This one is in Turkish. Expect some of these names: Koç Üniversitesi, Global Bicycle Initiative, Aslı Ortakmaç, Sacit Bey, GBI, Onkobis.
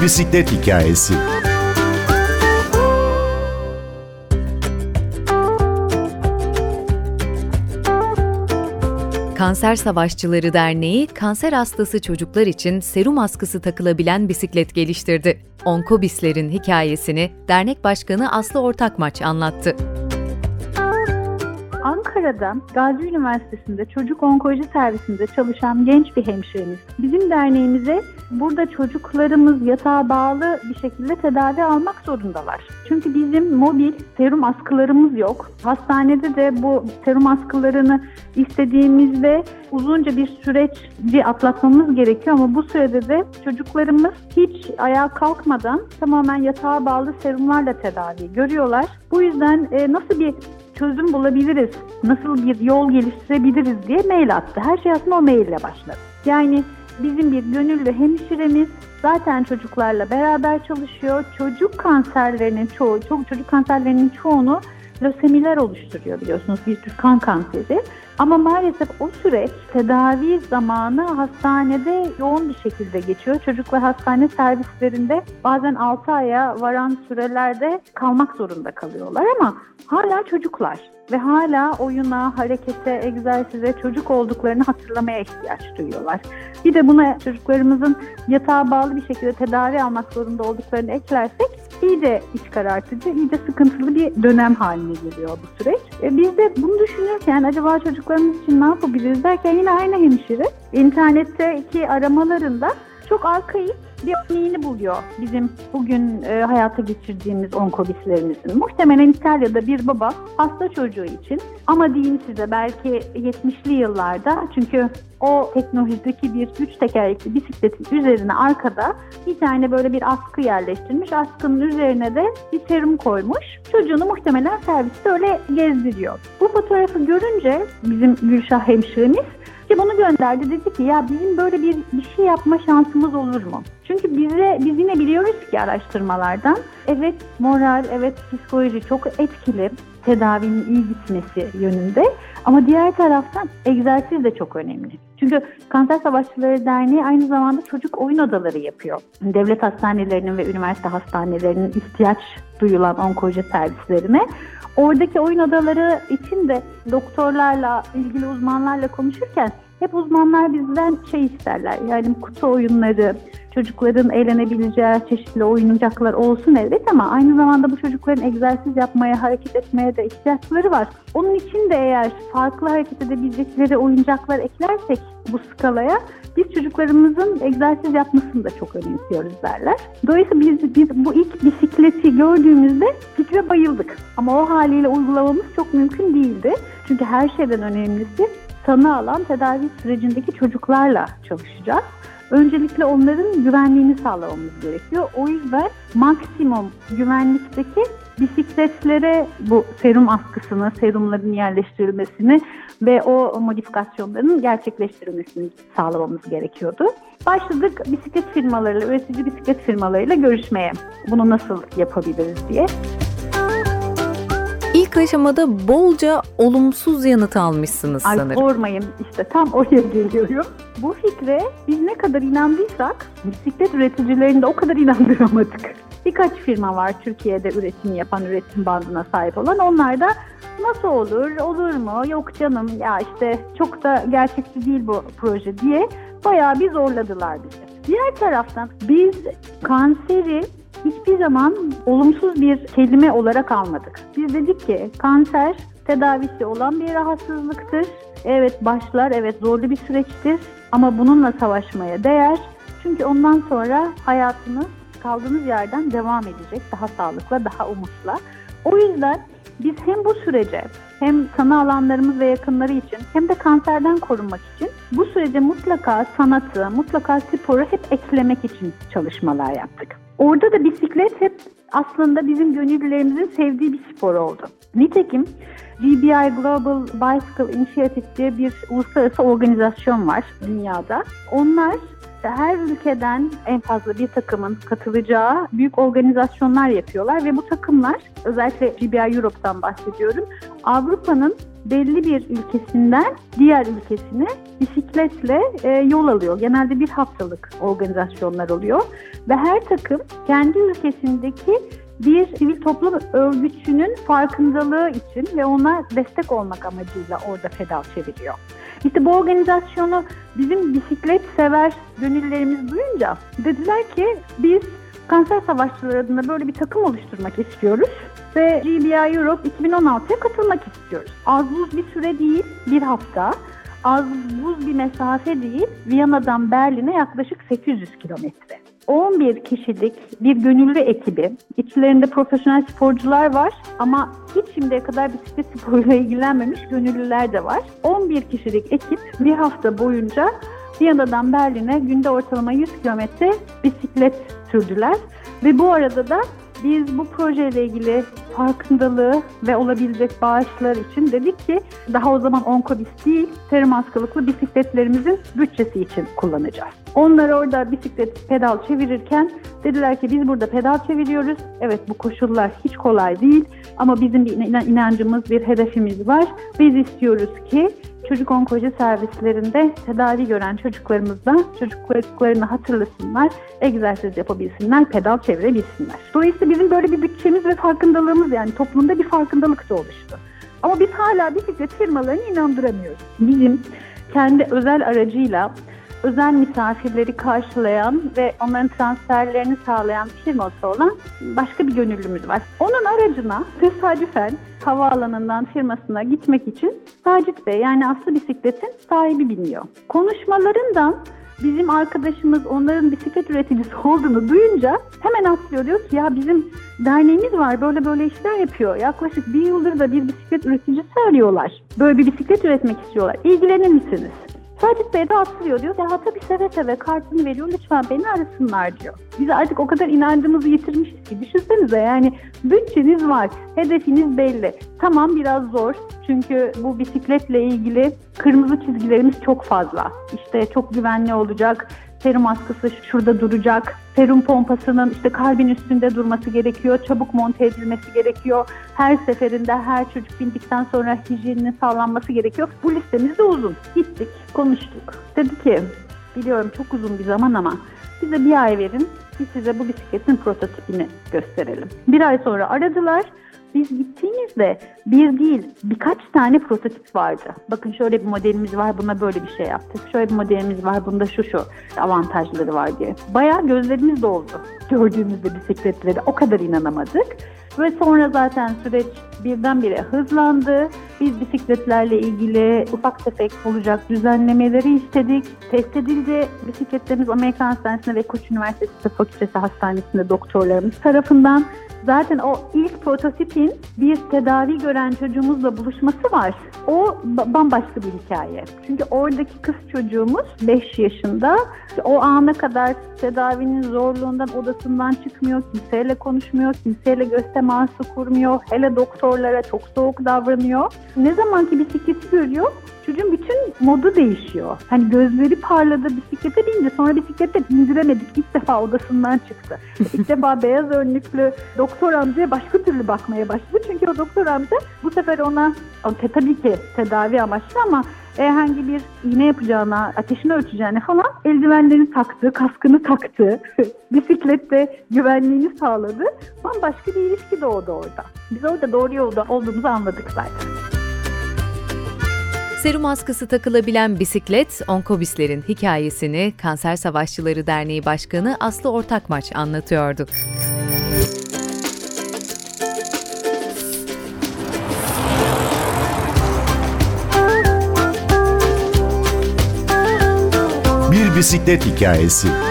Bir bisiklet hikayesi. Kanser Savaşçıları Derneği, kanser hastası çocuklar için serum askısı takılabilen bisiklet geliştirdi. Onkobislerin hikayesini dernek başkanı Aslı Ortakmaç anlattı. Ankara'da Gazi Üniversitesi'nde çocuk onkoloji servisinde çalışan genç bir hemşiremiz bizim derneğimize burada çocuklarımız yatağa bağlı bir şekilde tedavi almak zorundalar. Çünkü bizim mobil serum askılarımız yok. Hastanede de bu serum askılarını istediğimizde uzunca bir süreci atlatmamız gerekiyor ama bu sürede de çocuklarımız hiç ayağa kalkmadan tamamen yatağa bağlı serumlarla tedavi görüyorlar. Bu yüzden nasıl bir çözüm bulabiliriz, nasıl bir yol geliştirebiliriz diye mail attı. Her şey aslında o maille başladı. Yani bizim bir gönüllü hemşiremiz zaten çocuklarla beraber çalışıyor. Çocuk kanserlerinin çoğunu lösemiler oluşturuyor biliyorsunuz, bir tür kan kanseri. Ama maalesef o süreç tedavi zamanı hastanede yoğun bir şekilde geçiyor. Çocuklar hastane servislerinde bazen 6 aya varan sürelerde kalmak zorunda kalıyorlar ama hala çocuklar ve hala oyuna, harekete, egzersize çocuk olduklarını hatırlamaya ihtiyaç duyuyorlar. Bir de buna çocuklarımızın yatağa bağlı bir şekilde tedavi almak zorunda olduklarını eklersek iyice iç karartıcı, iyice sıkıntılı bir dönem haline geliyor bu süreç. Biz de bunu düşünürken acaba çocuklarımız için ne yapabiliriz derken yine aynı hemşire internetteki aramalarında çok arkaik bir örneğini buluyor bizim bugün hayata geçirdiğimiz onkobislerimizin. Muhtemelen İtalya'da bir baba hasta çocuğu için ama diyeyim size belki 70'li yıllarda, çünkü o teknolojideki bir 3 tekerlekli bisikletin üzerine arkada bir tane böyle bir askı yerleştirmiş. Askının üzerine de bir serum koymuş. Çocuğunu muhtemelen serviste öyle gezdiriyor. Bu fotoğrafı görünce bizim Gülşah hemşiremiz bunu gönderdi. Dedi ki ya bizim böyle bir şey yapma şansımız olur mu? Çünkü biz yine biliyoruz ki araştırmalardan evet moral, evet psikoloji çok etkili tedavinin iyi gitmesi yönünde ama diğer taraftan egzersiz de çok önemli. Çünkü Kanser Savaşçıları Derneği aynı zamanda çocuk oyun odaları yapıyor. Devlet hastanelerinin ve üniversite hastanelerinin ihtiyaç duyulan onkoloji servislerine. Oradaki oyun odaları için de doktorlarla, ilgili uzmanlarla konuşurken hep uzmanlar bizden şey isterler. Yani kutu oyunları, çocukların eğlenebileceği çeşitli oyuncaklar olsun evet ama aynı zamanda bu çocukların egzersiz yapmaya, hareket etmeye de ihtiyaçları var. Onun için de eğer farklı hareket edebilecekleri oyuncaklar eklersek bu skalaya biz çocuklarımızın egzersiz yapmasını da çok önemsiyoruz derler. Dolayısıyla biz bu ilk bisikleti gördüğümüzde fikre bayıldık. Ama o haliyle uygulamamız çok mümkün değildi. Çünkü her şeyden önemlisi tanı alan tedavi sürecindeki çocuklarla çalışacağız. Öncelikle onların güvenliğini sağlamamız gerekiyor. O yüzden maksimum güvenlikteki bisikletlere bu serum askısını, serumların yerleştirilmesini ve o modifikasyonların gerçekleştirilmesini sağlamamız gerekiyordu. Başladık bisiklet firmalarıyla, üretici bisiklet firmalarıyla görüşmeye. Bunu nasıl yapabiliriz diye. İlk aşamada bolca olumsuz yanıt almışsınız sanırım. Ay sormayın, işte tam oraya geliyorum. Bu fikre biz ne kadar inandıysak bisiklet üreticilerini de o kadar inandıramadık. Birkaç firma var Türkiye'de üretim yapan, üretim bandına sahip olan. Onlar da nasıl olur mu, yok canım ya işte çok da gerçekçi değil bu proje diye bayağı bir zorladılar bizi. Diğer taraftan biz kanseri hiçbir zaman olumsuz bir kelime olarak almadık. Biz dedik ki kanser tedavisi olan bir rahatsızlıktır. Evet başlar, evet zorlu bir süreçtir ama bununla savaşmaya değer. Çünkü ondan sonra hayatınız kaldığınız yerden devam edecek, daha sağlıkla, daha umutla. O yüzden biz hem bu sürece hem tanı alanlarımız ve yakınları için hem de kanserden korunmak için bu sürece mutlaka sanatı, mutlaka sporu hep eklemek için çalışmalar yaptık. Orada da bisiklet hep aslında bizim gönüllülerimizin sevdiği bir spor oldu. Nitekim GBI Global Bicycle Initiative diye bir uluslararası organizasyon var dünyada. Onlar her ülkeden en fazla bir takımın katılacağı büyük organizasyonlar yapıyorlar ve bu takımlar, özellikle GBI Europe'dan bahsediyorum, Avrupa'nın belli bir ülkesinden diğer ülkesine bisikletle yol alıyor. Genelde bir haftalık organizasyonlar oluyor ve her takım kendi ülkesindeki bir sivil toplum örgütünün farkındalığı için ve ona destek olmak amacıyla orada pedal çeviriyor. İşte bu organizasyonu bizim bisiklet sever gönüllerimiz duyunca dediler ki biz kanser savaşçıları adına böyle bir takım oluşturmak istiyoruz ve GBI Europe 2016'ya katılmak istiyoruz. Az buz bir süre değil, bir hafta. Az buz bir mesafe değil, Viyana'dan Berlin'e yaklaşık 800 kilometre. 11 kişilik bir gönüllü ekibi, içlerinde profesyonel sporcular var ama hiç şimdiye kadar bisiklet sporuyla ilgilenmemiş gönüllüler de var. 11 kişilik ekip bir hafta boyunca Viyana'dan Berlin'e günde ortalama 100 kilometre bisiklet sürdüler ve bu arada da biz bu projeyle ilgili farkındalığı ve olabilecek bağışlar için dedik ki daha o zaman Onkobis değil, teri maskalıklı bisikletlerimizin bütçesi için kullanacağız. Onlar orada bisiklet pedal çevirirken dediler ki biz burada pedal çeviriyoruz. Evet, bu koşullar hiç kolay değil ama bizim bir inancımız, bir hedefimiz var. Biz istiyoruz ki çocuk onkoloji servislerinde tedavi gören çocuklarımızdan çocuklarını hatırlasınlar, egzersiz yapabilsinler, pedal çevirebilsinler. Dolayısıyla bizim böyle bir bütçemiz ve farkındalığımız, yani toplumda bir farkındalık da oluştu. Ama biz hala bisiklet firmalarını inandıramıyoruz. Bizim kendi özel aracıyla özel misafirleri karşılayan ve onların transferlerini sağlayan firması olan başka bir gönüllümüz var. Onun aracına tesadüfen havaalanından firmasına gitmek için Sacit Bey, yani Aslı Bisiklet'in sahibi biniyor. Konuşmalarından bizim arkadaşımız onların bisiklet üreticisi olduğunu duyunca hemen atlıyor, diyor ki ya bizim derneğimiz var, böyle böyle işler yapıyor. Yaklaşık bir yıldır da bir bisiklet üreticisi arıyorlar. Böyle bir bisiklet üretmek istiyorlar. İlgilenir misiniz? Sacit Bey de atlıyor, diyor. Ya tabii seve seve kartını veriyor. Lütfen beni arasınlar diyor. Biz artık o kadar inancımızı yitirmişiz ki. Düşünsenize, yani bütçeniz var. Hedefiniz belli. Tamam, biraz zor. Çünkü bu bisikletle ilgili kırmızı çizgilerimiz çok fazla. İşte çok güvenli olacak. Serum askısı şurada duracak. Serum pompasının işte kalbin üstünde durması gerekiyor. Çabuk monte edilmesi gerekiyor. Her seferinde her çocuk bindikten sonra hijyeninin sağlanması gerekiyor. Bu listemiz de uzun. Gittik, konuştuk. Dedi ki biliyorum çok uzun bir zaman ama bize bir ay verin. Biz size bu bisikletin prototipini gösterelim. Bir ay sonra aradılar. Biz gittiğimizde bir değil birkaç tane prototip vardı. Bakın şöyle bir modelimiz var, buna böyle bir şey yaptık. Şöyle bir modelimiz var, bunda şu şu avantajları var diye. Bayağı gözlerimiz doldu gördüğümüzde bisikletleri, o kadar inanamadık. Ve sonra zaten süreç birdenbire hızlandı. Biz bisikletlerle ilgili ufak tefek olacak düzenlemeleri istedik. Test edildi. Bisikletlerimiz Amerikan Hastanesi'nde ve Koç Üniversitesi Fakültesi Hastanesi'nde doktorlarımız tarafından. Zaten o ilk prototipin bir tedavi gören çocuğumuzla buluşması var. O bambaşka bir hikaye. Çünkü oradaki kız çocuğumuz 5 yaşında. O ana kadar tedavinin zorluğundan odasından çıkmıyor, kimseyle konuşmuyor, kimseyle göz teması kurmuyor. Hele doktorlara çok soğuk davranıyor. Ne zamanki bisikleti görüyor, çocuğun bütün modu değişiyor. Hani gözleri parladı, bisiklete bindi. Sonra bisiklete bindiremedik. İlk defa odasından çıktı. İlk defa beyaz önlüklü doktor amcaya başka türlü bakmaya başladı. Çünkü o doktor amca bu sefer ona tabii ki tedavi amaçlı ama herhangi bir iğne yapacağına, ateşini ölçeceğine falan eldivenlerini taktı, kaskını taktı, bisiklette güvenliğini sağladı. Bambaşka bir ilişki doğdu orada. Biz orada doğru yolda olduğumuzu anladık zaten. Serum askısı takılabilen bisiklet, Onkobislerin hikayesini Kanser Savaşçıları Derneği Başkanı Aslı Ortakmaç anlatıyordu. Bisiklet hikayesi.